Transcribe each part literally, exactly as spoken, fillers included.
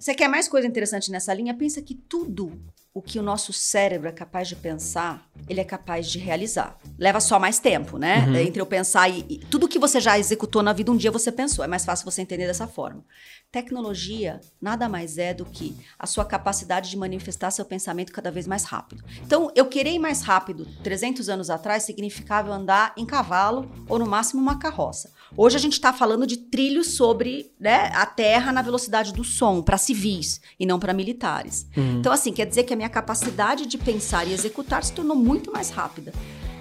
Você quer mais coisa interessante nessa linha? Pensa que tudo o que o nosso cérebro é capaz de pensar, ele é capaz de realizar. Leva só mais tempo, né? Uhum. Entre eu pensar e, e... Tudo que você já executou na vida, um dia você pensou. É mais fácil você entender dessa forma. Tecnologia nada mais é do que a sua capacidade de manifestar seu pensamento cada vez mais rápido. Então, eu querer ir mais rápido trezentos anos atrás significava eu andar em cavalo ou, no máximo, uma carroça. Hoje a gente está falando de trilhos sobre, né, a terra na velocidade do som, para civis e não para militares. Uhum. Então, assim, quer dizer que a minha capacidade de pensar e executar se tornou muito mais rápida.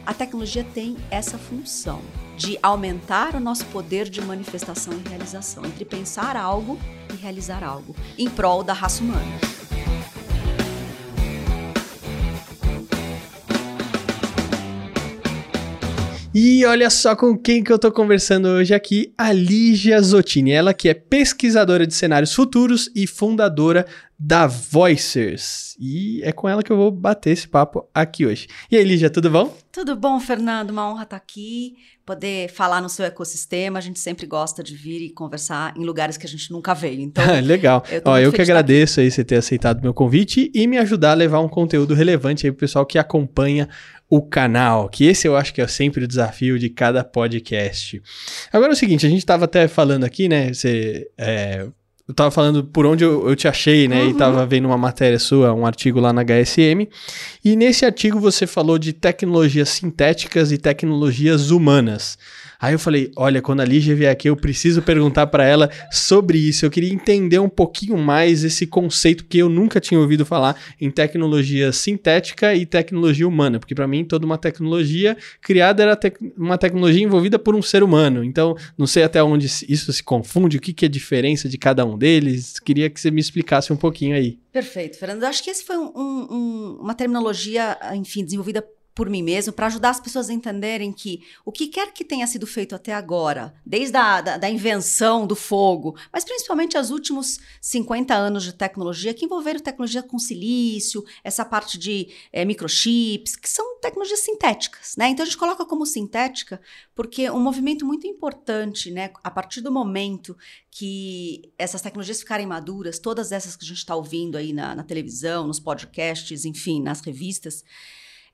A tecnologia tem essa função de aumentar o nosso poder de manifestação e realização, entre pensar algo e realizar algo, em prol da raça humana. E olha só com quem que eu tô conversando hoje aqui, a Ligia Zotini, ela que é pesquisadora de cenários futuros e fundadora da Voicers. E é com ela que eu vou bater esse papo aqui hoje. E aí, Ligia, tudo bom? Tudo bom, Fernando, uma honra estar aqui, poder falar no seu ecossistema, a gente sempre gosta de vir e conversar em lugares que a gente nunca veio, então... Legal, eu, Ó, eu que agradeço aí você ter aceitado meu convite e me ajudar a levar um conteúdo relevante aí pro pessoal que acompanha o canal, que esse eu acho que é sempre o desafio de cada podcast. Agora é o seguinte, a gente estava até falando aqui, né, você, é, eu estava falando por onde eu, eu te achei, né, uhum. E estava vendo uma matéria sua, um artigo lá na H S M, e nesse artigo você falou de tecnologias sintéticas e tecnologias humanas. Aí eu falei, olha, quando a Ligia vier aqui, eu preciso perguntar para ela sobre isso. Eu queria entender um pouquinho mais esse conceito que eu nunca tinha ouvido falar em tecnologia sintética e tecnologia humana. Porque para mim, toda uma tecnologia criada era tec- uma tecnologia envolvida por um ser humano. Então, não sei até onde isso se confunde, o que, que é a diferença de cada um deles. Queria que você me explicasse um pouquinho aí. Perfeito, Fernando. Acho que esse foi um, um, uma terminologia, enfim, desenvolvida por mim mesmo, para ajudar as pessoas a entenderem que o que quer que tenha sido feito até agora, desde a da, da invenção do fogo, mas principalmente os últimos cinquenta anos de tecnologia, que envolveram tecnologia com silício, essa parte de é, microchips, que são tecnologias sintéticas, né? Então a gente coloca como sintética, porque um movimento muito importante, né? A partir do momento que essas tecnologias ficarem maduras, todas essas que a gente está ouvindo aí na, na televisão, nos podcasts, enfim, nas revistas,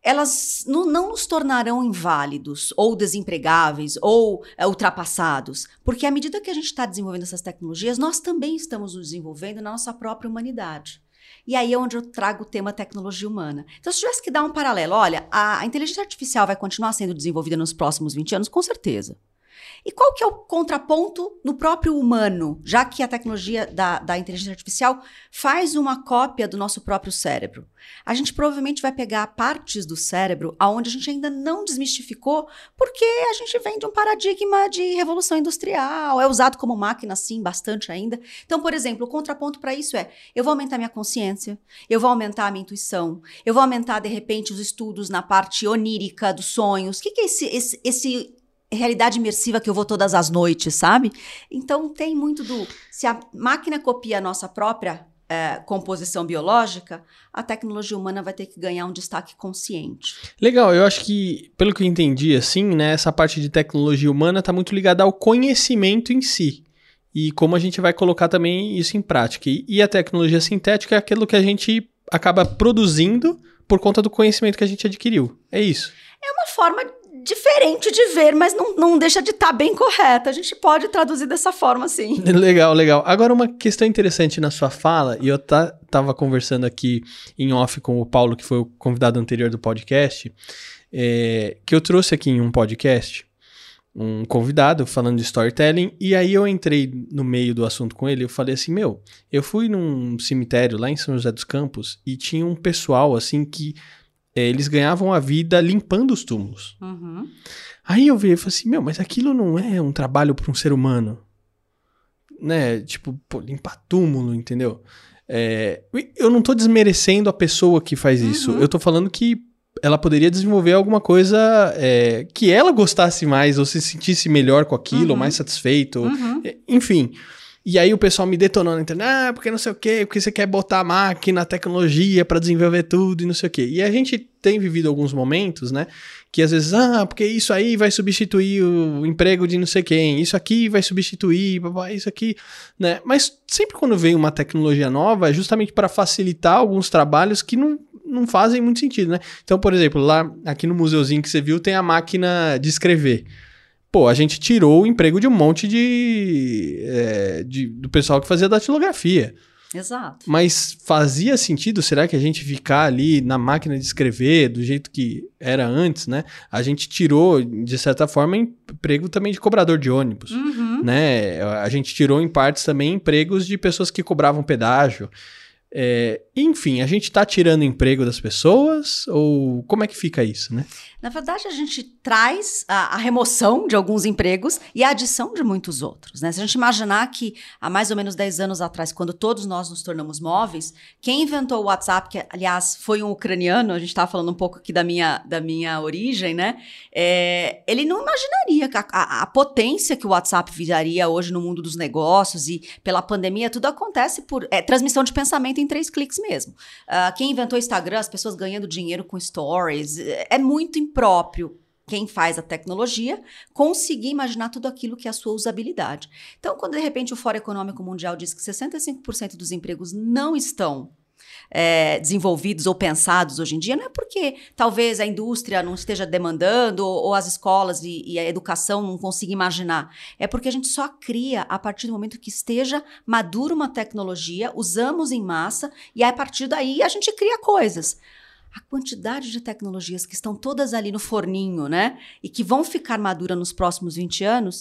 elas não, não nos tornarão inválidos, ou desempregáveis, ou é, ultrapassados. Porque à medida que a gente está desenvolvendo essas tecnologias, nós também estamos nos desenvolvendo na nossa própria humanidade. E aí é onde eu trago o tema tecnologia humana. Então, se tivesse que dar um paralelo, olha, a, a inteligência artificial vai continuar sendo desenvolvida nos próximos vinte anos? Com certeza. E qual que é o contraponto no próprio humano, já que a tecnologia da, da inteligência artificial faz uma cópia do nosso próprio cérebro? A gente provavelmente vai pegar partes do cérebro onde a gente ainda não desmistificou, porque a gente vem de um paradigma de revolução industrial, é usado como máquina, sim, bastante ainda. Então, por exemplo, o contraponto para isso é, eu vou aumentar minha consciência, eu vou aumentar a minha intuição, eu vou aumentar, de repente, os estudos na parte onírica dos sonhos. O que, que é esse... esse, esse realidade imersiva que eu vou todas as noites, sabe? Então tem muito do... Se a máquina copia a nossa própria é, composição biológica, a tecnologia humana vai ter que ganhar um destaque consciente. Legal, eu acho que, pelo que eu entendi, assim, né, essa parte de tecnologia humana está muito ligada ao conhecimento em si. E como a gente vai colocar também isso em prática. E a tecnologia sintética é aquilo que a gente acaba produzindo por conta do conhecimento que a gente adquiriu. É isso. É uma forma diferente de ver, mas não, não deixa de estar bem correta. A gente pode traduzir dessa forma, sim. Legal, legal. Agora, uma questão interessante na sua fala, e eu estava conversando aqui em off com o Paulo, que foi o convidado anterior do podcast, é, que eu trouxe aqui em um podcast, um convidado falando de storytelling, e aí eu entrei no meio do assunto com ele, eu falei assim, meu, eu fui num cemitério lá em São José dos Campos, e tinha um pessoal, assim, que... eles ganhavam a vida limpando os túmulos. Uhum. Aí eu vi e falei assim, meu, mas aquilo não é um trabalho para um ser humano, né? Tipo, pô, limpar túmulo, entendeu? É, eu não tô desmerecendo a pessoa que faz isso. Uhum. Eu tô falando que ela poderia desenvolver alguma coisa é, que ela gostasse mais, ou se sentisse melhor com aquilo, uhum. ou mais satisfeito. Uhum. Enfim... E aí o pessoal me detonando, entendeu? Ah, porque não sei o quê, porque você quer botar a máquina, a tecnologia pra desenvolver tudo e não sei o quê. E a gente tem vivido alguns momentos, né? Que às vezes, ah, porque isso aí vai substituir o emprego de não sei quem, isso aqui vai substituir, isso aqui, né? Mas sempre quando vem uma tecnologia nova, é justamente para facilitar alguns trabalhos que não, não fazem muito sentido, né? Então, por exemplo, lá aqui no museuzinho que você viu tem a máquina de escrever. Pô, a gente tirou o emprego de um monte de, é, de do pessoal que fazia datilografia. Exato. Mas fazia sentido, será que a gente ficar ali na máquina de escrever do jeito que era antes, né? A gente tirou, de certa forma, emprego também de cobrador de ônibus, uhum. né? A gente tirou, em partes, também empregos de pessoas que cobravam pedágio. É, enfim, a gente está tirando o emprego das pessoas ou como é que fica isso, né? Na verdade, a gente traz a, a remoção de alguns empregos e a adição de muitos outros, né? Se a gente imaginar que há mais ou menos dez anos atrás, quando todos nós nos tornamos móveis, quem inventou o WhatsApp, que aliás foi um ucraniano, a gente estava falando um pouco aqui da minha, da minha origem, né? É, ele não imaginaria a, a, a potência que o WhatsApp viraria hoje no mundo dos negócios e pela pandemia, tudo acontece por é, transmissão de pensamento em três cliques mesmo. Uh, quem inventou o Instagram, as pessoas ganhando dinheiro com stories, é muito impróprio quem faz a tecnologia conseguir imaginar tudo aquilo que é a sua usabilidade. Então, quando de repente o Fórum Econômico Mundial diz que sessenta e cinco por cento dos empregos não estão É, desenvolvidos ou pensados hoje em dia, não é porque talvez a indústria não esteja demandando ou, ou as escolas e, e a educação não consiga imaginar. É porque a gente só cria a partir do momento que esteja madura uma tecnologia, usamos em massa e aí, a partir daí a gente cria coisas. A quantidade de tecnologias que estão todas ali no forninho, né? E que vão ficar maduras nos próximos vinte anos...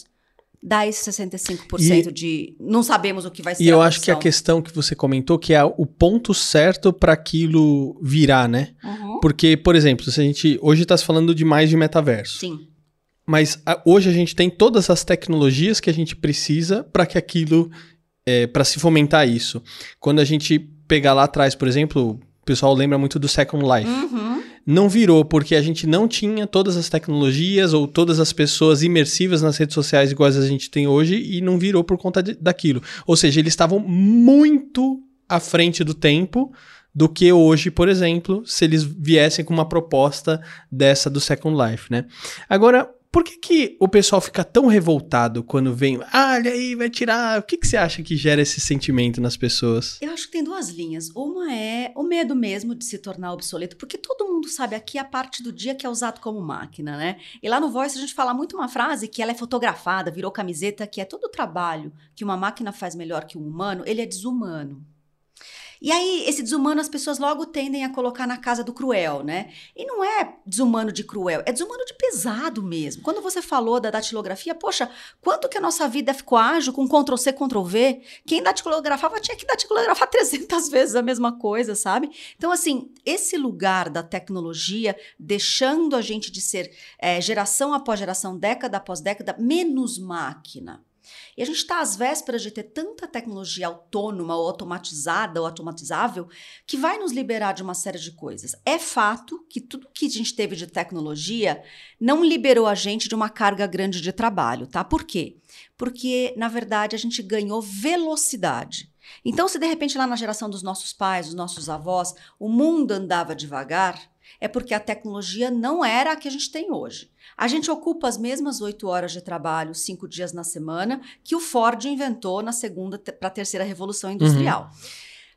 dá esse sessenta e cinco por cento e, de... não sabemos o que vai ser. E eu acho que a questão que você comentou, que é o ponto certo para aquilo virar, né? Uhum. Porque, por exemplo, se a gente hoje está se falando demais de metaverso. Sim. Mas a, hoje a gente tem todas as tecnologias que a gente precisa para que aquilo... É, para se fomentar isso. Quando a gente pegar lá atrás, por exemplo, o pessoal lembra muito do Second Life. Uhum. Não virou, porque a gente não tinha todas as tecnologias ou todas as pessoas imersivas nas redes sociais iguais a gente tem hoje e não virou por conta de, daquilo. Ou seja, eles estavam muito à frente do tempo do que hoje, por exemplo, se eles viessem com uma proposta dessa do Second Life, né? Agora, por que que o pessoal fica tão revoltado quando vem, ah, olha aí, vai tirar? O que que você acha que gera esse sentimento nas pessoas? Eu acho que tem duas linhas. Uma é o medo mesmo de se tornar obsoleto, porque todo mundo sabe aqui a parte do dia que é usado como máquina, né? E lá no Voice a gente fala muito uma frase que ela é fotografada, virou camiseta, que é todo o trabalho que uma máquina faz melhor que um humano, ele é desumano. E aí, esse desumano, as pessoas logo tendem a colocar na casa do cruel, né? E não é desumano de cruel, é desumano de pesado mesmo. Quando você falou da datilografia, poxa, quanto que a nossa vida ficou ágil com control C, control V? Quem datilografava tinha que datilografar trezentas vezes a mesma coisa, sabe? Então, assim, esse lugar da tecnologia, deixando a gente de ser é, geração após geração, década após década, menos máquina. E a gente está às vésperas de ter tanta tecnologia autônoma ou automatizada ou automatizável que vai nos liberar de uma série de coisas. É fato que tudo que a gente teve de tecnologia não liberou a gente de uma carga grande de trabalho, tá? Por quê? Porque, na verdade, a gente ganhou velocidade. Então, se de repente lá na geração dos nossos pais, dos nossos avós, o mundo andava devagar, é porque a tecnologia não era a que a gente tem hoje. A gente ocupa as mesmas oito horas de trabalho, cinco dias na semana, que o Ford inventou na segunda para a terceira revolução industrial. Uhum.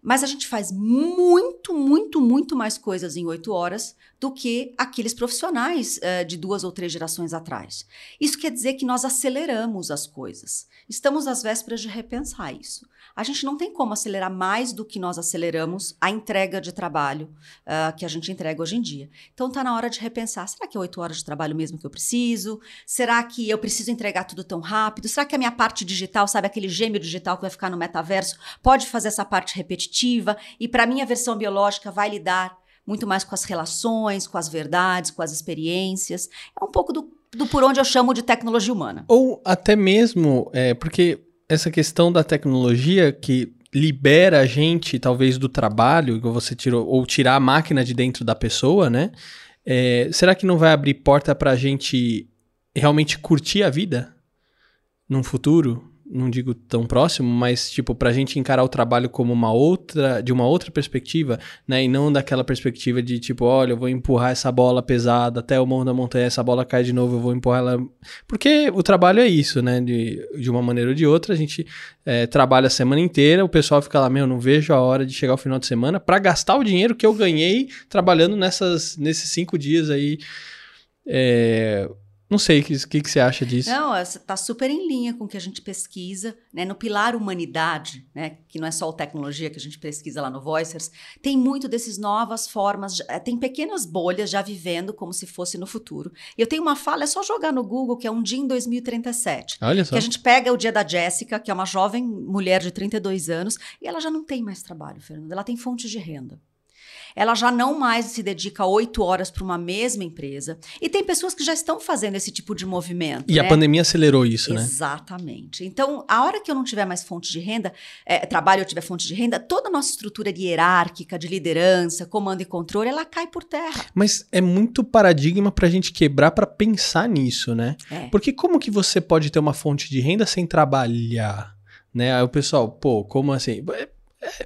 Mas a gente faz muito, muito, muito mais coisas em oito horas do que aqueles profissionais uh, de duas ou três gerações atrás. Isso quer dizer que nós aceleramos as coisas. Estamos às vésperas de repensar isso. A gente não tem como acelerar mais do que nós aceleramos a entrega de trabalho uh, que a gente entrega hoje em dia. Então está na hora de repensar. Será que é oito horas de trabalho mesmo que eu preciso? Será que eu preciso entregar tudo tão rápido? Será que a minha parte digital, sabe, aquele gêmeo digital que vai ficar no metaverso, pode fazer essa parte repetitiva? E para mim a versão biológica vai lidar muito mais com as relações, com as verdades, com as experiências. É um pouco do, do por onde eu chamo de tecnologia humana. Ou até mesmo, é, porque essa questão da tecnologia que libera a gente talvez do trabalho, igual você tirou, ou tirar a máquina de dentro da pessoa, né? É, será que não vai abrir porta para a gente realmente curtir a vida num futuro? não digo tão próximo, mas tipo, pra gente encarar o trabalho como uma outra, de uma outra perspectiva, né, e não daquela perspectiva de tipo, olha, eu vou empurrar essa bola pesada até o morro da montanha, essa bola cai de novo, eu vou empurrar ela, porque o trabalho é isso, né, de, de uma maneira ou de outra, a gente é, trabalha a semana inteira, o pessoal fica lá, meu, não vejo a hora de chegar ao final de semana pra gastar o dinheiro que eu ganhei trabalhando nessas, nesses cinco dias aí, é... Não sei, o que, que você acha disso? Não, está super em linha com o que a gente pesquisa, né? No pilar humanidade, né? Que não é só a tecnologia que a gente pesquisa lá no Voicers, tem muito dessas novas formas, tem pequenas bolhas já vivendo como se fosse no futuro. E eu tenho uma fala, é só jogar no Google, que é um dia em dois mil e trinta e sete. Olha só. Que a gente pega o dia da Jéssica, que é uma jovem mulher de trinta e dois anos, e ela já não tem mais trabalho, Fernanda, ela tem fonte de renda. Ela já não mais se dedica oito horas para uma mesma empresa. E tem pessoas que já estão fazendo esse tipo de movimento. E né? A pandemia acelerou isso, Exatamente. né? Exatamente. Então, a hora que eu não tiver mais fonte de renda, é, trabalho eu tiver fonte de renda, toda a nossa estrutura de hierárquica, de liderança, comando e controle, ela cai por terra. Mas é muito paradigma para a gente quebrar para pensar nisso, né? É. Porque como que você pode ter uma fonte de renda sem trabalhar? Né? Aí o pessoal, pô, como assim...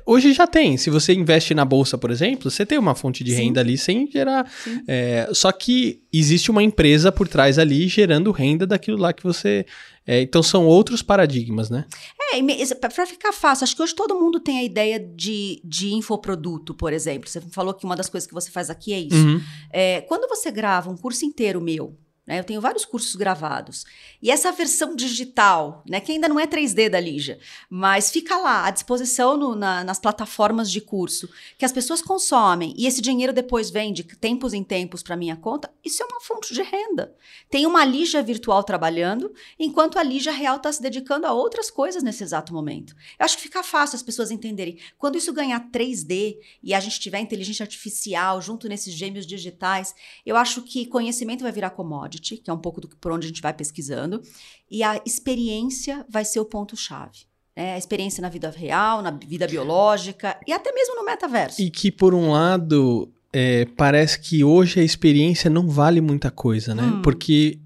Hoje já tem, se você investe na bolsa, por exemplo, você tem uma fonte de Sim. renda ali sem gerar, é, só que existe uma empresa por trás ali gerando renda daquilo lá que você... É, então são outros paradigmas, né? É, para ficar fácil, acho que hoje todo mundo tem a ideia de, de infoproduto, por exemplo, você falou que uma das coisas que você faz aqui é isso, uhum. é, quando você grava um curso inteiro meu, eu tenho vários cursos gravados. E essa versão digital, né, que ainda não é três D da Ligia, mas fica lá à disposição no, na, nas plataformas de curso, que as pessoas consomem e esse dinheiro depois vem de tempos em tempos para minha conta, isso é uma fonte de renda. Tem uma Ligia virtual trabalhando, enquanto a Ligia real está se dedicando a outras coisas nesse exato momento. Eu acho que fica fácil as pessoas entenderem. Quando isso ganhar três D e a gente tiver inteligência artificial junto nesses gêmeos digitais, eu acho que conhecimento vai virar commodity, que é um pouco do, por onde a gente vai pesquisando, e a experiência vai ser o ponto-chave. Né? A experiência na vida real, na vida biológica e até mesmo no metaverso. E que, por um lado, é, parece que hoje a experiência não vale muita coisa, né? Hum. Porque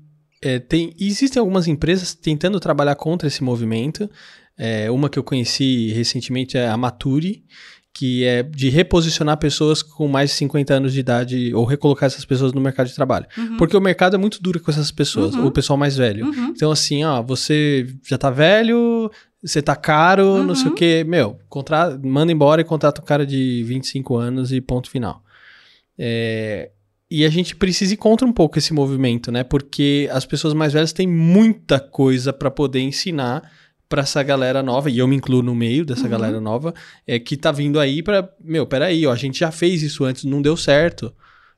é, tem, existem algumas empresas tentando trabalhar contra esse movimento. É, uma que eu conheci recentemente é a Maturi, que é de reposicionar pessoas com mais de cinquenta anos de idade ou recolocar essas pessoas no mercado de trabalho. Uhum. Porque o mercado é muito duro com essas pessoas, uhum. o pessoal mais velho. Uhum. Então, assim, ó, você já tá velho, você tá caro, uhum. não sei o quê. Meu, contra... manda embora e contrata um cara de vinte e cinco anos e ponto final. É... E a gente precisa ir contra um pouco esse movimento, né? Porque as pessoas mais velhas têm muita coisa para poder ensinar para essa galera nova, e eu me incluo no meio dessa uhum. galera nova, é, que tá vindo aí para meu, peraí, ó, a gente já fez isso antes, não deu certo,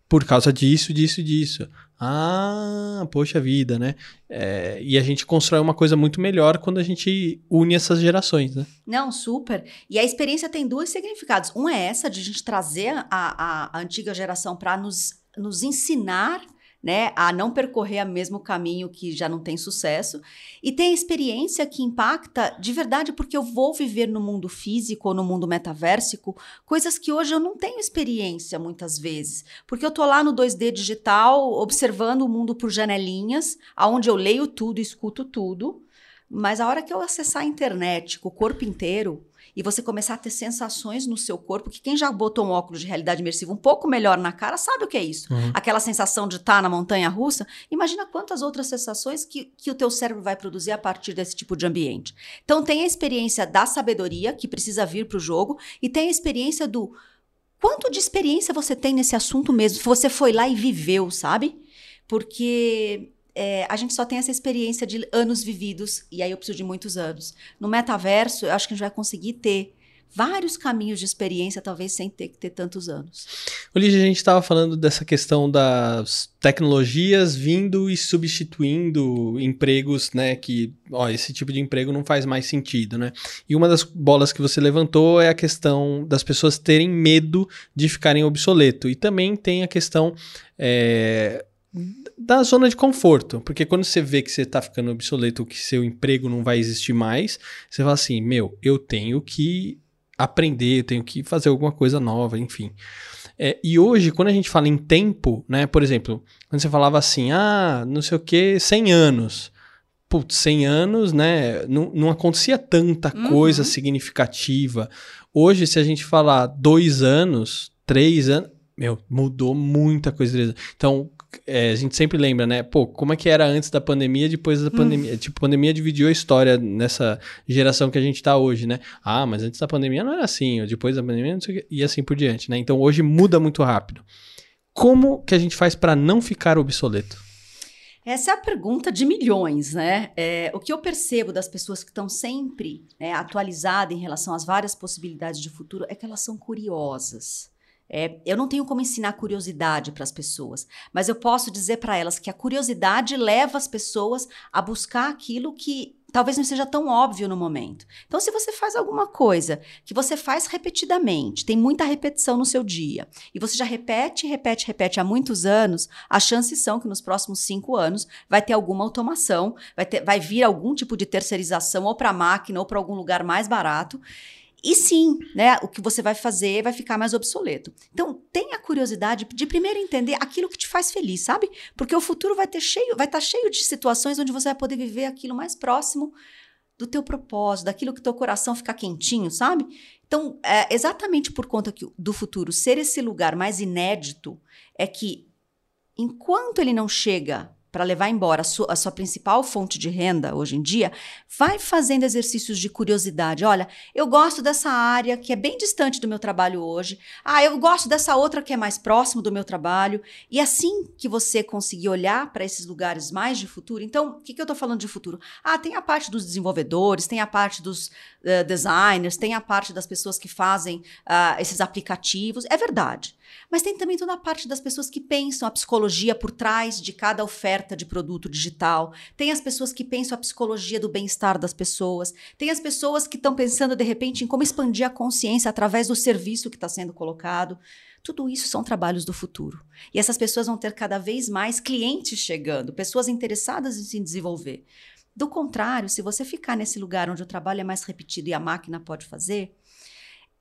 por causa disso, disso, disso. Ah, poxa vida, né? É, e a gente constrói uma coisa muito melhor quando a gente une essas gerações, né? Não, super. E a experiência tem dois significados. Um é essa, de a gente trazer a, a, a antiga geração para nos, nos ensinar, né, a não percorrer o mesmo caminho que já não tem sucesso, e tem a experiência que impacta de verdade, porque eu vou viver no mundo físico ou no mundo metaversico, coisas que hoje eu não tenho experiência muitas vezes, porque eu tô lá no dois D digital, observando o mundo por janelinhas, aonde eu leio tudo, escuto tudo, mas a hora que eu acessar a internet com o corpo inteiro, e você começar a ter sensações no seu corpo, que quem já botou um óculos de realidade imersiva um pouco melhor na cara, sabe o que é isso. Uhum. Aquela sensação de estar na montanha russa. Imagina quantas outras sensações que, que o teu cérebro vai produzir a partir desse tipo de ambiente. Então, tem a experiência da sabedoria, que precisa vir para o jogo, e tem a experiência do... Quanto de experiência você tem nesse assunto mesmo? Você foi lá e viveu, sabe? Porque... É, a gente só tem essa experiência de anos vividos, e aí eu preciso de muitos anos. No metaverso, eu acho que a gente vai conseguir ter vários caminhos de experiência, talvez sem ter que ter tantos anos. Ligia, a gente estava falando dessa questão das tecnologias vindo e substituindo empregos, né? Que, ó, esse tipo de emprego não faz mais sentido, né? E uma das bolas que você levantou é a questão das pessoas terem medo de ficarem obsoleto. E também tem a questão... É, da zona de conforto, porque quando você vê que você tá ficando obsoleto, que seu emprego não vai existir mais, você fala assim, meu, eu tenho que aprender, eu tenho que fazer alguma coisa nova, enfim. É, e hoje, quando a gente fala em tempo, né, por exemplo, quando você falava assim, ah, não sei o que, cem anos, putz, cem anos, né? Não, não acontecia tanta uhum. coisa significativa. Hoje, se a gente falar dois anos, três anos, meu, mudou muita coisa. Então, é, a gente sempre lembra, né? Pô, como é que era antes da pandemia, depois da pandemia? Hum. Tipo, a pandemia dividiu a história nessa geração que a gente tá hoje, né? Ah, mas antes da pandemia não era assim, ou depois da pandemia não sei o quê, e assim por diante, né? Então, hoje muda muito rápido. Como que a gente faz para não ficar obsoleto? Essa é a pergunta de milhões, né? É, o que eu percebo das pessoas que estão sempre, né, atualizadas em relação às várias possibilidades de futuro é que elas são curiosas. É, eu não tenho como ensinar curiosidade para as pessoas, mas eu posso dizer para elas que a curiosidade leva as pessoas a buscar aquilo que talvez não seja tão óbvio no momento. Então, se você faz alguma coisa que você faz repetidamente, tem muita repetição no seu dia, e você já repete, repete, repete há muitos anos, as chances são que nos próximos cinco anos vai ter alguma automação, vai, ter, vai vir algum tipo de terceirização ou para a máquina ou para algum lugar mais barato. E sim, né, o que você vai fazer vai ficar mais obsoleto. Então, tenha curiosidade de primeiro entender aquilo que te faz feliz, sabe? Porque o futuro vai ter cheio, vai estar cheio de situações onde você vai poder viver aquilo mais próximo do teu propósito, daquilo que teu coração fica quentinho, sabe? Então, é, exatamente por conta que, do futuro ser esse lugar mais inédito, é que enquanto ele não chega para levar embora a sua, a sua principal fonte de renda hoje em dia, vai fazendo exercícios de curiosidade. Olha, eu gosto dessa área que é bem distante do meu trabalho hoje. Ah, eu gosto dessa outra que é mais próximo do meu trabalho. E assim que você conseguir olhar para esses lugares mais de futuro, então, o que, que eu estou falando de futuro? Ah, tem a parte dos desenvolvedores, tem a parte dos uh, designers, tem a parte das pessoas que fazem uh, esses aplicativos. É verdade. Mas tem também toda a parte das pessoas que pensam a psicologia por trás de cada oferta de produto digital. Tem as pessoas que pensam a psicologia do bem-estar das pessoas. Tem as pessoas que estão pensando, de repente, em como expandir a consciência através do serviço que está sendo colocado. Tudo isso são trabalhos do futuro. E essas pessoas vão ter cada vez mais clientes chegando, pessoas interessadas em se desenvolver. Do contrário, se você ficar nesse lugar onde o trabalho é mais repetido e a máquina pode fazer...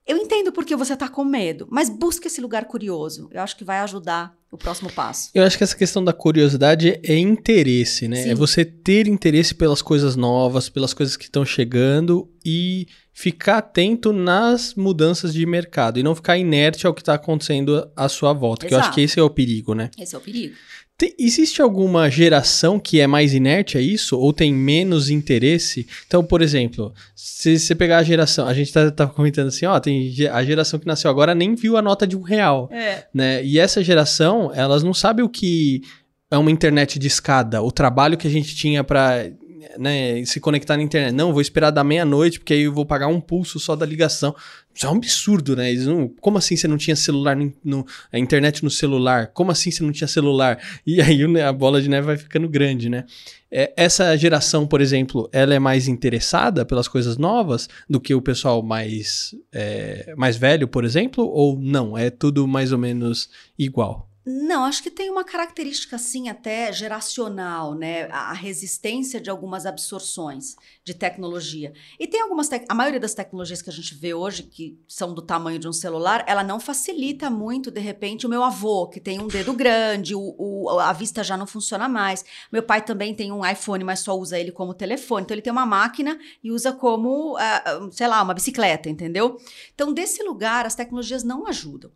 Eu entendo porque você está com medo, mas busca esse lugar curioso. Eu acho que vai ajudar o próximo passo. Eu acho que essa questão da curiosidade é interesse, né? Sim. É você ter interesse pelas coisas novas, pelas coisas que estão chegando e ficar atento nas mudanças de mercado e não ficar inerte ao que está acontecendo à sua volta, que eu acho que esse é o perigo, né? Esse é o perigo. Tem, existe alguma geração que é mais inerte a isso? Ou tem menos interesse? Então, por exemplo, se você pegar a geração... A gente tá, tá comentando assim, ó, tem a geração que nasceu agora nem viu a nota de um real. É. Né? E essa geração, elas não sabem o que é uma internet de escada. O trabalho que a gente tinha para, né, se conectar na internet. Não, vou esperar da meia-noite, porque aí eu vou pagar um pulso só da ligação. Isso é um absurdo, né? Eles não, como assim você não tinha celular no, no, a internet no celular? Como assim você não tinha celular? E aí a bola de neve vai ficando grande, né? É, essa geração, por exemplo, ela é mais interessada pelas coisas novas do que o pessoal mais, é, mais velho, por exemplo? Ou não? É tudo mais ou menos igual? Não, acho que tem uma característica, assim, até geracional, né? A resistência de algumas absorções de tecnologia. E tem algumas... Te- a maioria das tecnologias que a gente vê hoje, que são do tamanho de um celular, ela não facilita muito, de repente, o meu avô, que tem um dedo grande, o, o, a vista já não funciona mais. Meu pai também tem um iPhone, mas só usa ele como telefone. Então, ele tem uma máquina e usa como, uh, sei lá, uma bicicleta, entendeu? Então, desse lugar, as tecnologias não ajudam.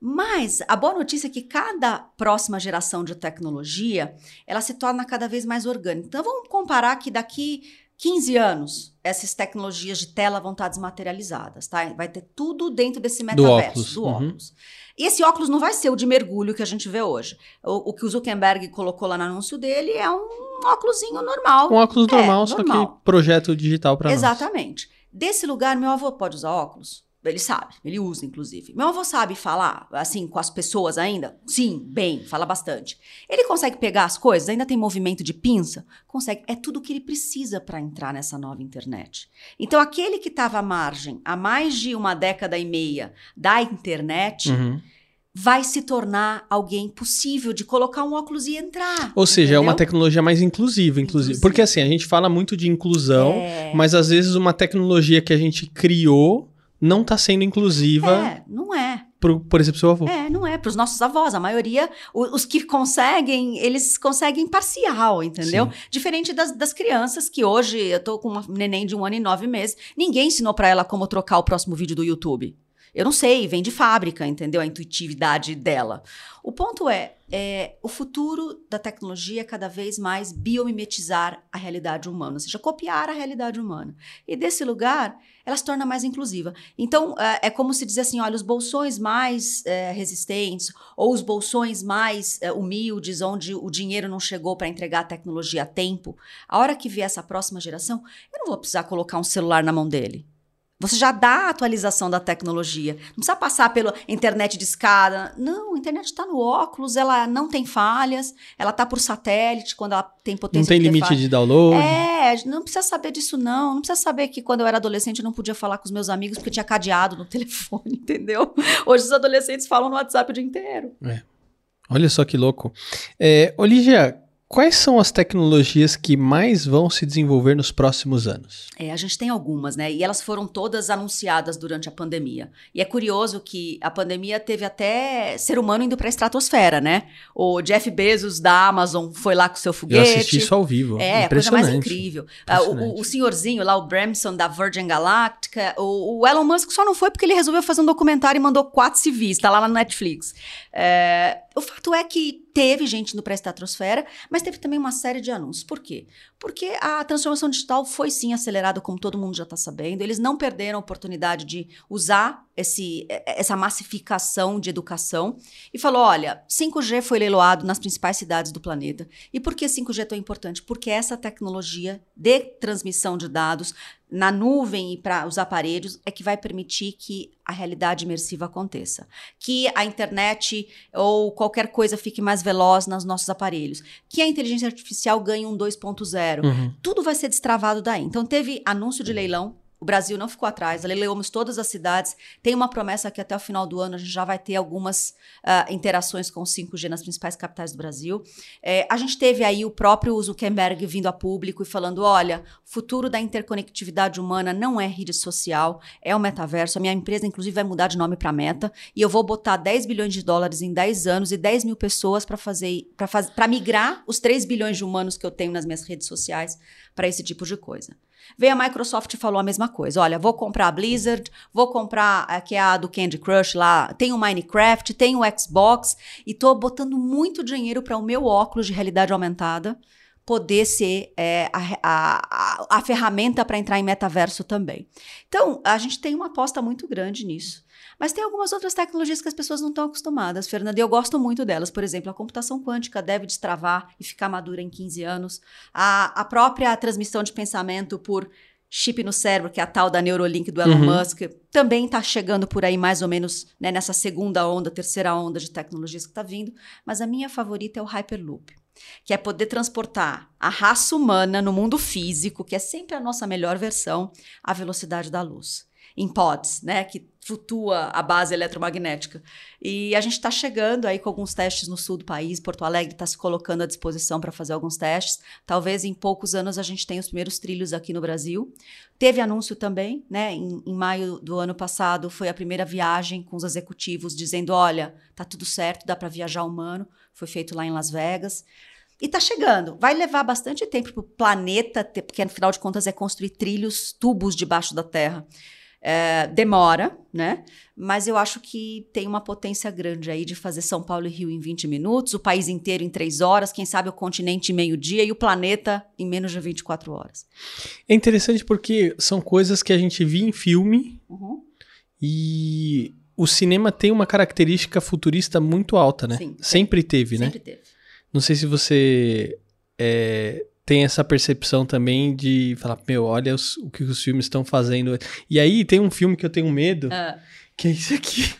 Mas a boa notícia é que cada próxima geração de tecnologia, ela se torna cada vez mais orgânica. Então vamos comparar que daqui quinze anos, essas tecnologias de tela vão estar desmaterializadas, tá? Vai ter tudo dentro desse metaverso, do óculos. Do óculos. Uhum. E esse óculos não vai ser o de mergulho que a gente vê hoje. O, o que o Zuckerberg colocou lá no anúncio dele é um óculosinho normal. Um óculos é, normal, só normal. Que projeto digital para nós. Exatamente. Desse lugar, meu avô pode usar óculos? Ele sabe, ele usa, inclusive. Meu avô sabe falar, assim, com as pessoas ainda? Sim, bem, fala bastante. Ele consegue pegar as coisas, ainda tem movimento de pinça? Consegue. É tudo o que ele precisa para entrar nessa nova internet. Então, aquele que estava à margem há mais de uma década e meia da internet... Uhum. vai se tornar alguém possível de colocar um óculos e entrar. Ou seja, entendeu? É uma tecnologia mais inclusiva, inclusive. Porque, assim, a gente fala muito de inclusão, é... mas, às vezes, uma tecnologia que a gente criou... não está sendo inclusiva. É, não é. Pro, por exemplo, seu avô. É, não é. Para os nossos avós, a maioria, os, os que conseguem, eles conseguem parcial, entendeu? Sim. Diferente das, das crianças que hoje, eu tô com uma neném de um ano e nove meses, ninguém ensinou para ela como trocar o próximo vídeo do YouTube. Eu não sei, vem de fábrica, entendeu? A intuitividade dela. O ponto é, é o futuro da tecnologia é cada vez mais biomimetizar a realidade humana, ou seja, copiar a realidade humana. E desse lugar, ela se torna mais inclusiva. Então, é, é como se dizer assim, olha, os bolsões mais é, resistentes ou os bolsões mais é, humildes, onde o dinheiro não chegou para entregar a tecnologia a tempo, a hora que vier essa próxima geração, eu não vou precisar colocar um celular na mão dele. Você já dá a atualização da tecnologia. Não precisa passar pela internet de escada. Não, a internet está no óculos, ela não tem falhas, ela está por satélite, quando ela tem potência. Não tem limite de download. É, não precisa saber disso não. Não precisa saber que quando eu era adolescente eu não podia falar com os meus amigos porque tinha cadeado no telefone, entendeu? Hoje os adolescentes falam no WhatsApp o dia inteiro. É. Olha só que louco. É, ô Ligia, quais são as tecnologias que mais vão se desenvolver nos próximos anos? É, a gente tem algumas, né? E elas foram todas anunciadas durante a pandemia. E é curioso que a pandemia teve até ser humano indo para a estratosfera, né? O Jeff Bezos da Amazon foi lá com o seu foguete. Eu assisti isso ao vivo. É, a coisa mais incrível. O, o senhorzinho lá, o Bramson da Virgin Galactica. O, o Elon Musk só não foi porque ele resolveu fazer um documentário e mandou quatro civis. Tá lá na Netflix. É, o fato é que teve gente indo para a estratosfera, mas teve também uma série de anúncios. Por quê? Porque a transformação digital foi sim acelerada, como todo mundo já está sabendo. Eles não perderam a oportunidade de usar esse, essa massificação de educação. E falou, olha, cinco G foi leiloado nas principais cidades do planeta. E por que cinco G é tão importante? Porque essa tecnologia de transmissão de dados na nuvem e para os aparelhos é que vai permitir que a realidade imersiva aconteça. Que a internet ou qualquer coisa fique mais veloz nos nossos aparelhos. Que a inteligência artificial ganhe um dois ponto zero. Uhum. Tudo vai ser destravado daí. Então teve anúncio de leilão. O Brasil não ficou atrás, leiloamos todas as cidades. Tem uma promessa que até o final do ano a gente já vai ter algumas uh, interações com o cinco G nas principais capitais do Brasil. É, a gente teve aí o próprio Zuckerberg vindo a público e falando, olha, o futuro da interconectividade humana não é rede social, é o metaverso. A minha empresa, inclusive, vai mudar de nome para Meta e eu vou botar dez bilhões de dólares em dez anos e dez mil pessoas para fazer, para faz, para migrar os três bilhões de humanos que eu tenho nas minhas redes sociais para esse tipo de coisa. Veio a Microsoft e falou a mesma coisa. Olha, vou comprar a Blizzard, vou comprar a que é a do Candy Crush lá, tem o Minecraft, tem o Xbox e tô botando muito dinheiro para o meu óculos de realidade aumentada poder ser é, a, a, a, a ferramenta para entrar em metaverso também. Então, a gente tem uma aposta muito grande nisso. Mas tem algumas outras tecnologias que as pessoas não estão acostumadas, Fernanda, e eu gosto muito delas. Por exemplo, a computação quântica deve destravar e ficar madura em quinze anos. A, a própria transmissão de pensamento por chip no cérebro, que é a tal da Neuralink do Elon uhum. Musk, também está chegando por aí mais ou menos, né, nessa segunda onda, terceira onda de tecnologias que está vindo. Mas a minha favorita é o Hyperloop, que é poder transportar a raça humana no mundo físico, que é sempre a nossa melhor versão, à velocidade da luz. Em pods, né, que flutua a base eletromagnética. E a gente está chegando aí com alguns testes no sul do país, Porto Alegre está se colocando à disposição para fazer alguns testes. Talvez em poucos anos a gente tenha os primeiros trilhos aqui no Brasil. Teve anúncio também, né, em, em maio do ano passado, foi a primeira viagem com os executivos dizendo, olha, tá tudo certo, dá para viajar humano, foi feito lá em Las Vegas. E está chegando. Vai levar bastante tempo para o planeta, ter, porque afinal de contas é construir trilhos, tubos debaixo da terra. É, demora, né? Mas eu acho que tem uma potência grande aí de fazer São Paulo e Rio em vinte minutos, o país inteiro em três horas, quem sabe o continente em meio-dia e o planeta em menos de vinte e quatro horas. É interessante porque são coisas que a gente via em filme uhum. e o cinema tem uma característica futurista muito alta, né? Sim, sempre tem. teve, né? Sempre teve. Não sei se você... É... tem essa percepção também de falar, meu, olha os, o que os filmes estão fazendo. E aí tem um filme que eu tenho medo, ah. que é esse aqui.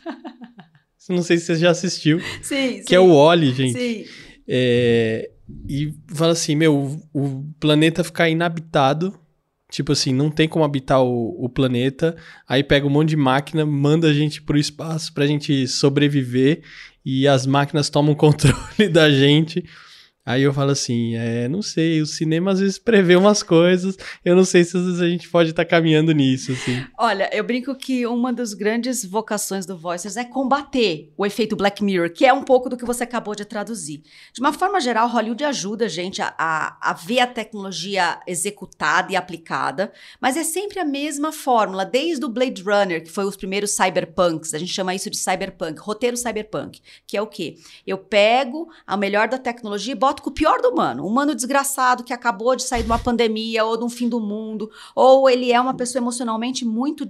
Não sei se você já assistiu. Sim, que sim. É o Wall-E, gente. Sim. É, e fala assim, meu, o, o planeta ficar inabitado. Tipo assim, não tem como habitar o, o planeta. Aí pega um monte de máquina, manda a gente pro espaço pra gente sobreviver. E as máquinas tomam controle da gente. Aí eu falo assim, é, não sei, o cinema às vezes prevê umas coisas, eu não sei se às vezes a gente pode estar tá caminhando nisso, assim. Olha, eu brinco que uma das grandes vocações do Voicers é combater o efeito Black Mirror, que é um pouco do que você acabou de traduzir. De uma forma geral, Hollywood ajuda a gente a, a, a ver a tecnologia executada e aplicada, mas é sempre a mesma fórmula, desde o Blade Runner, que foi os primeiros cyberpunks, a gente chama isso de cyberpunk, roteiro cyberpunk, que é o quê? Eu pego a melhor da tecnologia e boto com o pior do humano, um humano desgraçado que acabou de sair de uma pandemia ou de um fim do mundo, ou ele é uma pessoa emocionalmente muito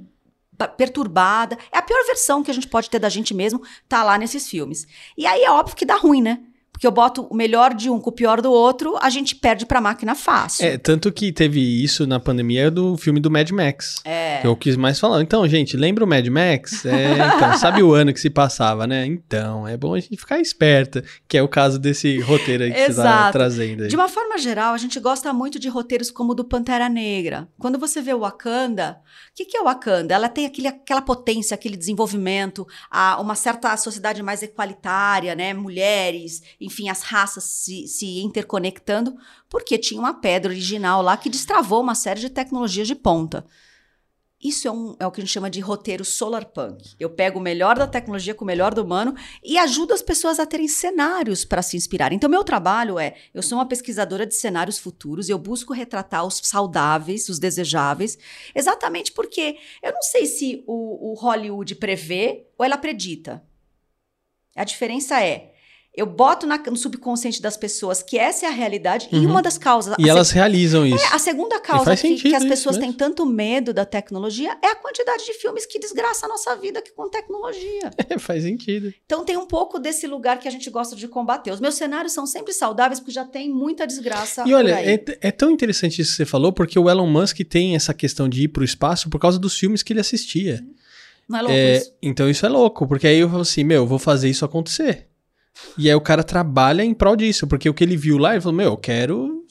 perturbada, é a pior versão que a gente pode ter da gente mesmo, tá lá nesses filmes. E aí é óbvio que dá ruim, né? Porque eu boto o melhor de um com o pior do outro, a gente perde pra máquina fácil. É, tanto que teve isso na pandemia do filme do Mad Max. É. Que eu quis mais falar. Então, gente, lembra o Mad Max? É, então, sabe o ano que se passava, né? Então, é bom a gente ficar esperta, que é o caso desse roteiro aí que você tá trazendo aí. De uma forma geral, a gente gosta muito de roteiros como o do Pantera Negra. Quando você vê o Wakanda, o que, que é o Wakanda? Ela tem aquele, aquela potência, aquele desenvolvimento, a uma certa sociedade mais equalitária, né? Mulheres... enfim, as raças se, se interconectando, porque tinha uma pedra original lá que destravou uma série de tecnologias de ponta. Isso é, um, é o que a gente chama de roteiro solar punk. Eu pego o melhor da tecnologia com o melhor do humano e ajudo as pessoas a terem cenários para se inspirar. Então, meu trabalho é, eu sou uma pesquisadora de cenários futuros, eu busco retratar os saudáveis, os desejáveis, exatamente porque eu não sei se o, o Hollywood prevê ou ela predita. A diferença é, eu boto na, no subconsciente das pessoas que essa é a realidade, uhum. E uma das causas... E elas se... realizam isso. É, a segunda causa que, que as pessoas isso, né? têm tanto medo da tecnologia é a quantidade de filmes que desgraça a nossa vida com tecnologia. É, faz sentido. Então tem um pouco desse lugar que a gente gosta de combater. Os meus cenários são sempre saudáveis porque já tem muita desgraça. E olha, é, é tão interessante isso que você falou, porque o Elon Musk tem essa questão de ir para o espaço por causa dos filmes que ele assistia. Não é louco é, isso? Então isso é louco, porque aí eu falo assim, meu, eu vou fazer isso acontecer. E aí o cara trabalha em prol disso, porque o que ele viu lá, ele falou, meu, eu quero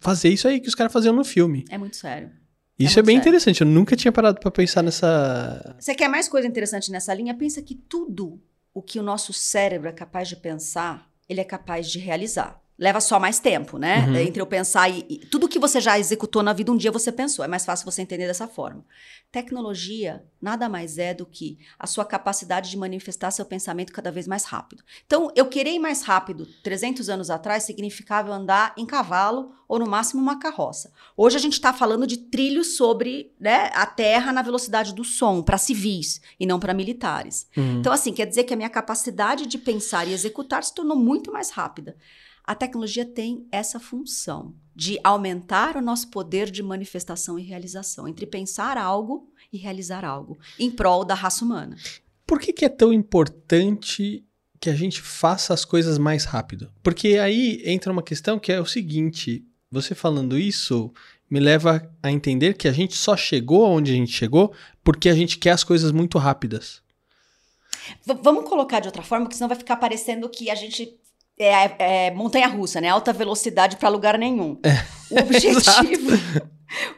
fazer isso aí que os caras faziam no filme. É muito sério. Isso é, é bem sério. Interessante, eu nunca tinha parado pra pensar nessa... Você quer mais coisa interessante nessa linha? Pensa que tudo o que o nosso cérebro é capaz de pensar, ele é capaz de realizar. Leva só mais tempo, né? Uhum. Entre eu pensar e, e... Tudo que você já executou na vida, um dia você pensou. É mais fácil você entender dessa forma. Tecnologia nada mais é do que a sua capacidade de manifestar seu pensamento cada vez mais rápido. Então, eu querer ir mais rápido trezentos anos atrás significava andar em cavalo ou, no máximo, uma carroça. Hoje a gente está falando de trilhos sobre, né, a terra na velocidade do som, para civis e não para militares. Uhum. Então, assim, quer dizer que a minha capacidade de pensar e executar se tornou muito mais rápida. A tecnologia tem essa função de aumentar o nosso poder de manifestação e realização, entre pensar algo e realizar algo, em prol da raça humana. Por que que é tão importante que a gente faça as coisas mais rápido? Porque aí entra uma questão que é o seguinte, você falando isso me leva a entender que a gente só chegou onde a gente chegou porque a gente quer as coisas muito rápidas. V- vamos colocar de outra forma, porque senão vai ficar parecendo que a gente... É, é montanha-russa, né? Alta velocidade para lugar nenhum. É, o objetivo,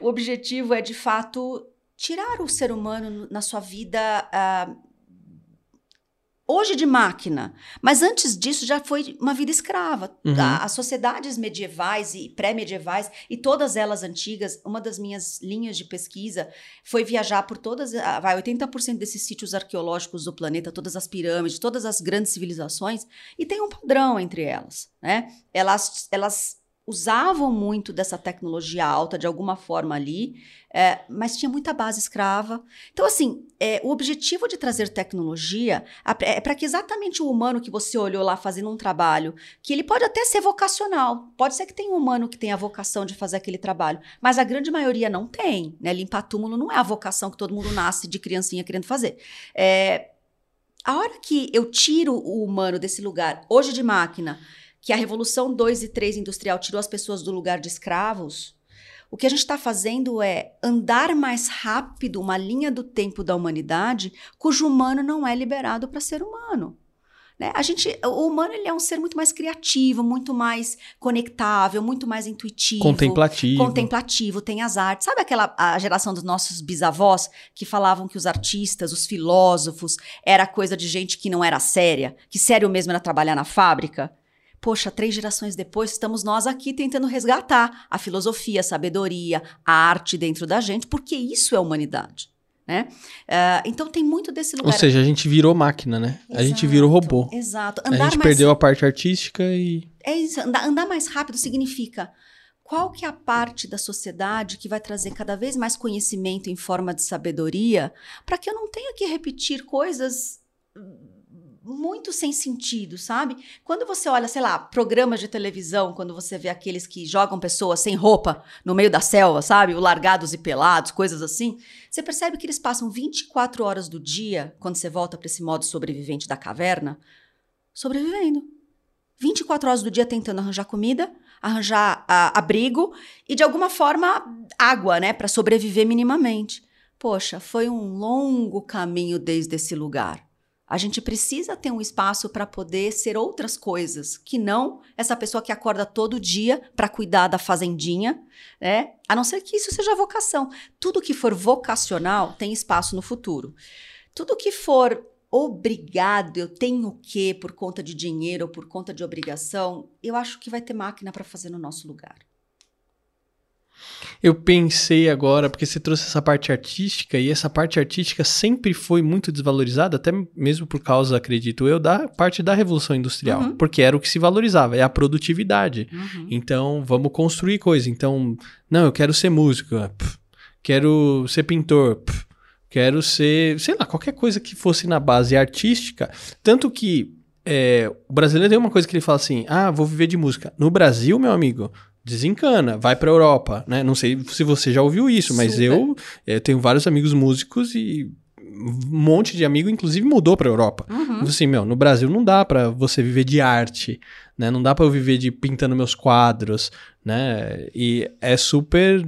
o objetivo é, de fato, tirar o ser humano na sua vida... Uh... Hoje de máquina, mas antes disso já foi uma vida escrava. Uhum. As sociedades medievais e pré-medievais e todas elas antigas, uma das minhas linhas de pesquisa foi viajar por todas, vai, oitenta por cento desses sítios arqueológicos do planeta, todas as pirâmides, todas as grandes civilizações, e tem um padrão entre elas, né? Elas, elas usavam muito dessa tecnologia alta de alguma forma ali, é, mas tinha muita base escrava. Então, assim, é, o objetivo de trazer tecnologia é para que exatamente o humano que você olhou lá fazendo um trabalho, que ele pode até ser vocacional, pode ser que tenha um humano que tenha a vocação de fazer aquele trabalho, mas a grande maioria não tem, né? Limpar túmulo não é a vocação que todo mundo nasce de criancinha querendo fazer. É, a hora que eu tiro o humano desse lugar, hoje de máquina, que a Revolução dois e três industrial tirou as pessoas do lugar de escravos, o que a gente está fazendo é andar mais rápido uma linha do tempo da humanidade cujo humano não é liberado para ser humano. Né? A gente, o humano ele é um ser muito mais criativo, muito mais conectável, muito mais intuitivo. Contemplativo. Contemplativo, tem as artes. Sabe aquela a geração dos nossos bisavós que falavam que os artistas, os filósofos, era coisa de gente que não era séria? Que sério mesmo era trabalhar na fábrica? poxa, três gerações depois, estamos nós aqui tentando resgatar a filosofia, a sabedoria, a arte dentro da gente, porque isso é humanidade, né? Uh, então tem muito desse lugar. Ou seja, a gente virou máquina, né? Exato, a gente virou robô. Exato. Andar a gente mais... perdeu a parte artística e... É isso, andar, andar mais rápido significa... Qual que é a parte da sociedade que vai trazer cada vez mais conhecimento em forma de sabedoria para que eu não tenha que repetir coisas muito sem sentido, sabe? Quando você olha, sei lá, programas de televisão, quando você vê aqueles que jogam pessoas sem roupa no meio da selva, sabe? O Largados e Pelados, coisas assim. Você percebe que eles passam vinte e quatro horas do dia, quando você volta para esse modo sobrevivente da caverna, sobrevivendo. vinte e quatro horas do dia tentando arranjar comida, arranjar uh, abrigo e, de alguma forma, água, né? Para sobreviver minimamente. Poxa, foi um longo caminho desde esse lugar. A gente precisa ter um espaço para poder ser outras coisas, que não essa pessoa que acorda todo dia para cuidar da fazendinha, né? A não ser que isso seja vocação. Tudo que for vocacional tem espaço no futuro. Tudo que for obrigado, eu tenho que, por conta de dinheiro ou por conta de obrigação, eu acho que vai ter máquina para fazer no nosso lugar. Eu pensei agora, porque você trouxe essa parte artística, e essa parte artística sempre foi muito desvalorizada, até mesmo por causa, acredito eu, da parte da Revolução Industrial, uhum. porque era o que se valorizava, é a produtividade. Uhum. Então, vamos construir coisa. Então, não, eu quero ser músico, pff, quero ser pintor, pff, quero ser, sei lá, qualquer coisa que fosse na base artística. Tanto que é, o brasileiro tem uma coisa que ele fala assim, ah, vou viver de música. No Brasil, meu amigo, desencana, vai pra Europa, né? Não sei se você já ouviu isso, mas eu, eu tenho vários amigos músicos e um monte de amigo, inclusive, mudou pra Europa. Uhum. Assim, meu, no Brasil não dá pra você viver de arte, né? Não dá pra eu viver de pintando meus quadros, né? E é super...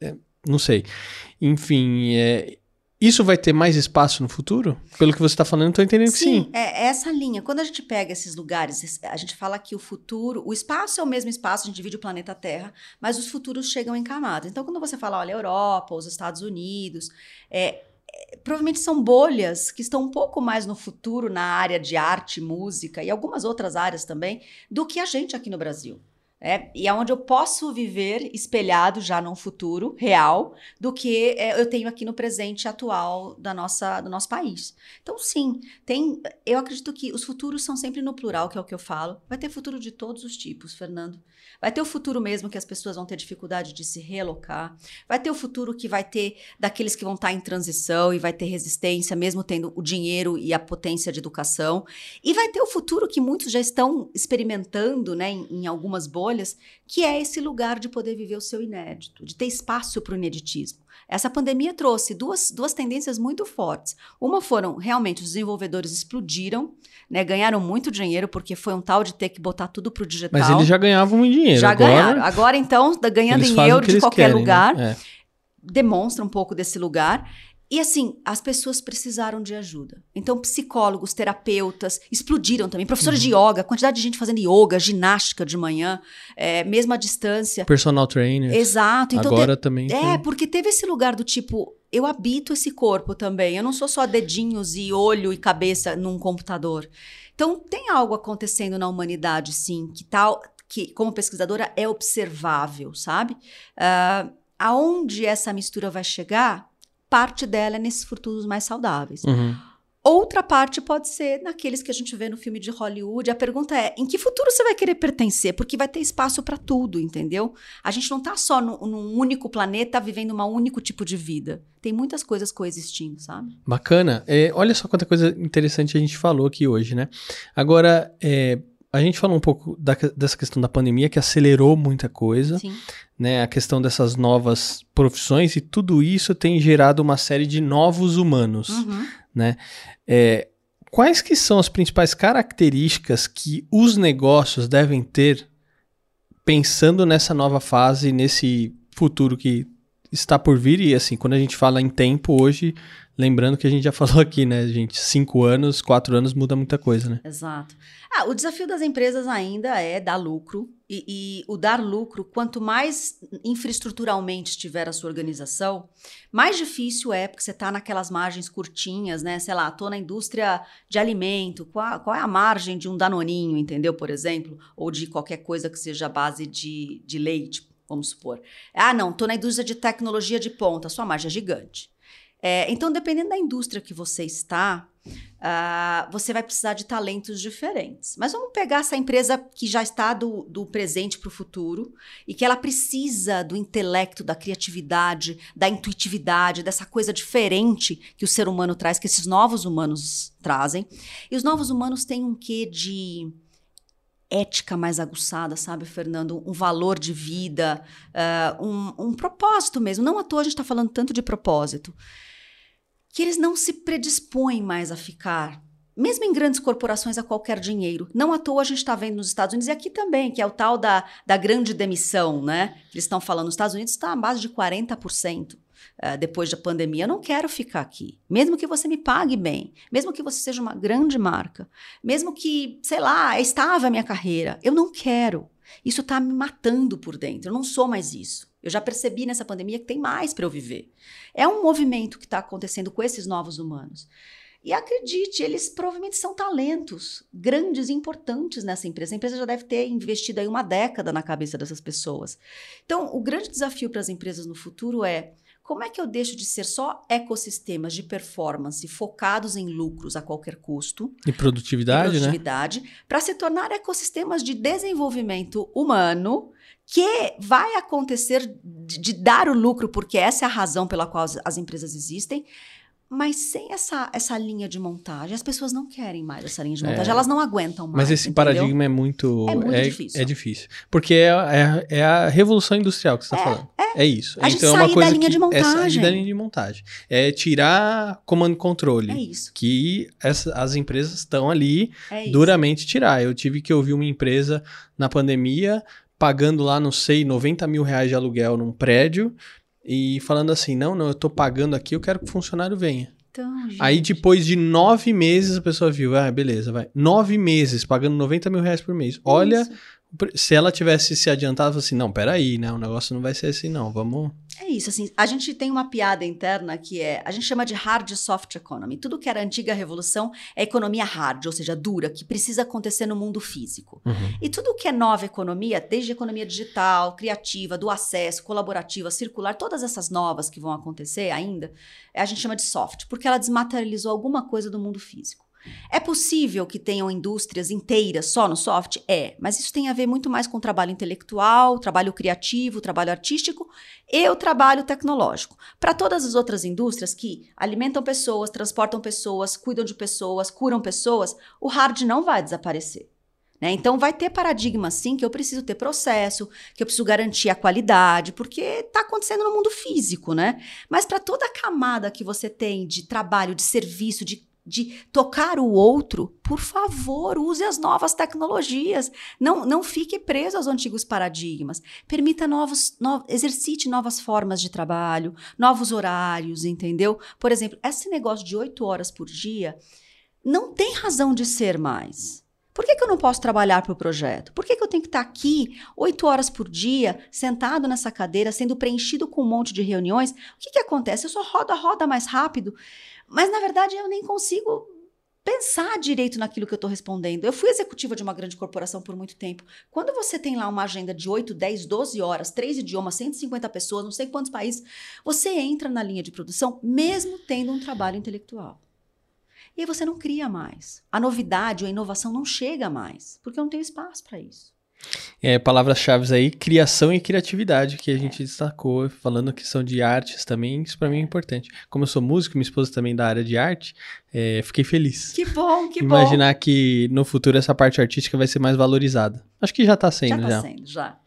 É, não sei. Enfim, é... Isso vai ter mais espaço no futuro? Pelo que você está falando, eu estou entendendo que sim. Sim, é, é essa linha. Quando a gente pega esses lugares, a gente fala que o futuro... O espaço é o mesmo espaço, a gente divide o planeta Terra, mas os futuros chegam em camadas. Então, quando você fala, olha, Europa, os Estados Unidos... É, é, provavelmente são bolhas que estão um pouco mais no futuro, na área de arte, música e algumas outras áreas também, do que a gente aqui no Brasil. É, e é onde eu posso viver espelhado já num futuro real do que é, eu tenho aqui no presente atual da nossa, do nosso país. Então, sim, tem, eu acredito que os futuros são sempre no plural, que é o que eu falo. Vai ter futuro de todos os tipos, Fernando. Vai ter o futuro mesmo que as pessoas vão ter dificuldade de se relocar. Vai ter o futuro que vai ter daqueles que vão estar em transição e vai ter resistência, mesmo tendo o dinheiro e a potência de educação. E vai ter o futuro que muitos já estão experimentando, né, em, em algumas bolhas, que é esse lugar de poder viver o seu inédito, de ter espaço para o ineditismo. Essa pandemia trouxe duas, duas tendências muito fortes. Uma foram, realmente, os desenvolvedores explodiram, né, ganharam muito dinheiro, porque foi um tal de ter que botar tudo para o digital. Mas eles já ganhavam em dinheiro. Já agora, ganharam. Agora, então, ganhando em euro de qualquer querem, lugar, né? É. Demonstra um pouco desse lugar. E assim, as pessoas precisaram de ajuda. Então, psicólogos, terapeutas, explodiram também. Professores uhum. de yoga, quantidade de gente fazendo yoga, ginástica de manhã, é, mesmo à distância. Personal trainers. Exato. Então, agora te... também. É, tem... porque teve esse lugar do tipo, eu habito esse corpo também. Eu não sou só dedinhos e olho e cabeça num computador. Então, tem algo acontecendo na humanidade, sim, que tal, que como pesquisadora é observável, sabe? Uh, aonde essa mistura vai chegar... Parte dela é nesses futuros mais saudáveis. Uhum. Outra parte pode ser naqueles que a gente vê no filme de Hollywood. A pergunta é, em que futuro você vai querer pertencer? Porque vai ter espaço para tudo, entendeu? A gente não tá só no, num único planeta vivendo um único tipo de vida. Tem muitas coisas coexistindo, sabe? Bacana. É, olha só quanta coisa interessante a gente falou aqui hoje, né? Agora, é, a gente falou um pouco da, dessa questão da pandemia que acelerou muita coisa. Sim. Né, a questão dessas novas profissões e tudo isso tem gerado uma série de novos humanos. Uhum. Né? É, quais que são as principais características que os negócios devem ter pensando nessa nova fase, nesse futuro que está por vir? E assim, quando a gente fala em tempo hoje, lembrando que a gente já falou aqui, né, gente? Cinco anos, quatro anos muda muita coisa, né? Exato. Ah, o desafio das empresas ainda é dar lucro, E, e o dar lucro, quanto mais infraestruturalmente estiver a sua organização, mais difícil é, porque você está naquelas margens curtinhas, né? Sei lá, estou na indústria de alimento, qual, qual é a margem de um danoninho, entendeu? Por exemplo, ou de qualquer coisa que seja a base de, de leite, vamos supor. Ah, não, estou na indústria de tecnologia de ponta, sua margem é gigante. É, então, dependendo da indústria que você está, uh, você vai precisar de talentos diferentes. Mas vamos pegar essa empresa que já está do, do presente para o futuro e que ela precisa do intelecto, da criatividade, da intuitividade, dessa coisa diferente que o ser humano traz, que esses novos humanos trazem. E os novos humanos têm um quê de ética mais aguçada, sabe, Fernando? Um valor de vida, uh, um, um propósito mesmo. Não à toa a gente está falando tanto de propósito. Que eles não se predispõem mais a ficar, mesmo em grandes corporações, a qualquer dinheiro. Não à toa a gente está vendo nos Estados Unidos, e aqui também, que é o tal da, da grande demissão, né? Eles estão falando, nos Estados Unidos está a base de quarenta por cento. Uh, depois da pandemia, eu não quero ficar aqui. Mesmo que você me pague bem, mesmo que você seja uma grande marca, mesmo que, sei lá, estava a minha carreira, eu não quero. Isso está me matando por dentro, eu não sou mais isso. Eu já percebi nessa pandemia que tem mais para eu viver. É um movimento que está acontecendo com esses novos humanos. E acredite, eles provavelmente são talentos grandes e importantes nessa empresa. A empresa já deve ter investido aí uma década na cabeça dessas pessoas. Então, o grande desafio para as empresas no futuro é: como é que eu deixo de ser só ecossistemas de performance focados em lucros a qualquer custo? E produtividade, e produtividade, né? Para se tornar ecossistemas de desenvolvimento humano, que vai acontecer de, de dar o lucro, porque essa é a razão pela qual as, as empresas existem, mas sem essa, essa linha de montagem. As pessoas não querem mais essa linha de montagem, é, elas não aguentam mais. Mas esse, entendeu? Paradigma é muito, é muito é, difícil. É difícil, porque é, é, é a revolução industrial que você está é, falando. É, é isso. A gente então, sair é uma coisa da linha que, de montagem. É sair da linha de montagem. É tirar comando e controle. É isso. Que essa, as empresas estão ali é duramente tirar. Eu tive que ouvir uma empresa na pandemia pagando lá, não sei, noventa mil reais de aluguel num prédio, e falando assim, não, não, eu tô pagando aqui, eu quero que o funcionário venha. Então, gente. Aí depois de nove meses a pessoa viu, ah, beleza, vai. Nove meses, pagando noventa mil reais por mês. Olha, isso. Se ela tivesse se adiantado, assim, não, peraí, né, o negócio não vai ser assim, não, vamos... É isso, assim, a gente tem uma piada interna que é, a gente chama de hard e soft economy. Tudo que era antiga revolução é economia hard, ou seja, dura, que precisa acontecer no mundo físico. Uhum. E tudo que é nova economia, desde economia digital, criativa, do acesso, colaborativa, circular, todas essas novas que vão acontecer ainda, a gente chama de soft, porque ela desmaterializou alguma coisa do mundo físico. É possível que tenham indústrias inteiras só no soft? É, mas isso tem a ver muito mais com o trabalho intelectual, trabalho criativo, trabalho artístico e o trabalho tecnológico. Para todas as outras indústrias que alimentam pessoas, transportam pessoas, cuidam de pessoas, curam pessoas, o hard não vai desaparecer. Né? Então, vai ter paradigma, sim, que eu preciso ter processo, que eu preciso garantir a qualidade, porque está acontecendo no mundo físico, né? Mas para toda a camada que você tem de trabalho, de serviço, de de tocar o outro, por favor, use as novas tecnologias. Não, não fique preso aos antigos paradigmas. Permita novos, no, exercite novas formas de trabalho, novos horários, entendeu? Por exemplo, esse negócio de oito horas por dia não tem razão de ser mais. Por que que eu não posso trabalhar para o projeto? Por que que eu tenho que estar aqui oito horas por dia, sentado nessa cadeira, sendo preenchido com um monte de reuniões? O que que acontece? Eu só rodo a roda mais rápido. Mas, na verdade, eu nem consigo pensar direito naquilo que eu estou respondendo. Eu fui executiva de uma grande corporação por muito tempo. Quando você tem lá uma agenda de oito, dez, doze horas, três idiomas, cento e cinquenta pessoas, não sei quantos países, você entra na linha de produção mesmo tendo um trabalho intelectual. E aí você não cria mais. A novidade ou a inovação não chega mais, porque eu não tenho espaço para isso. É, palavras-chave aí, criação e criatividade, que a gente destacou, falando que são de artes também, isso pra mim é importante. Como eu sou músico, minha esposa também é da área de arte, é, fiquei feliz. Que bom, que bom. Imaginar que no futuro essa parte artística vai ser mais valorizada. Acho que já tá sendo, já. Já tá sendo, já.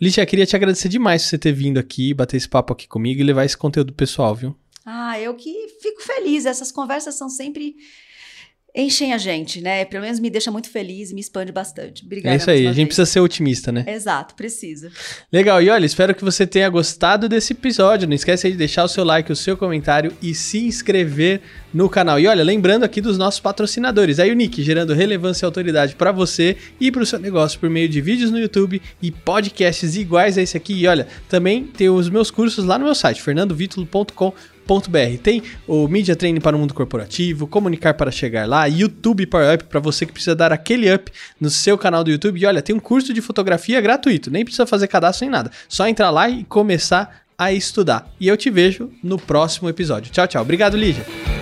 Ligia, queria te agradecer demais por você ter vindo aqui, bater esse papo aqui comigo e levar esse conteúdo pessoal, viu? Ah, eu que fico feliz, essas conversas são sempre... enchem a gente, né? Pelo menos me deixa muito feliz e me expande bastante. Obrigada. É isso aí, a gente vez. precisa ser otimista, né? Exato, precisa. Legal, e olha, espero que você tenha gostado desse episódio. Não esquece aí de deixar o seu like, o seu comentário e se inscrever no canal. E olha, lembrando aqui dos nossos patrocinadores, a Younik, gerando relevância e autoridade para você e para o seu negócio por meio de vídeos no YouTube e podcasts iguais a esse aqui. E olha, também tem os meus cursos lá no meu site, fernando vitolo ponto com ponto br. Tem o Media Training para o mundo corporativo, Comunicar para chegar lá, YouTube Power Up para você que precisa dar aquele up no seu canal do YouTube. E olha, tem um curso de fotografia gratuito, nem precisa fazer cadastro nem nada, só entrar lá e começar a estudar. E eu te vejo no próximo episódio. Tchau, tchau. Obrigado, Ligia.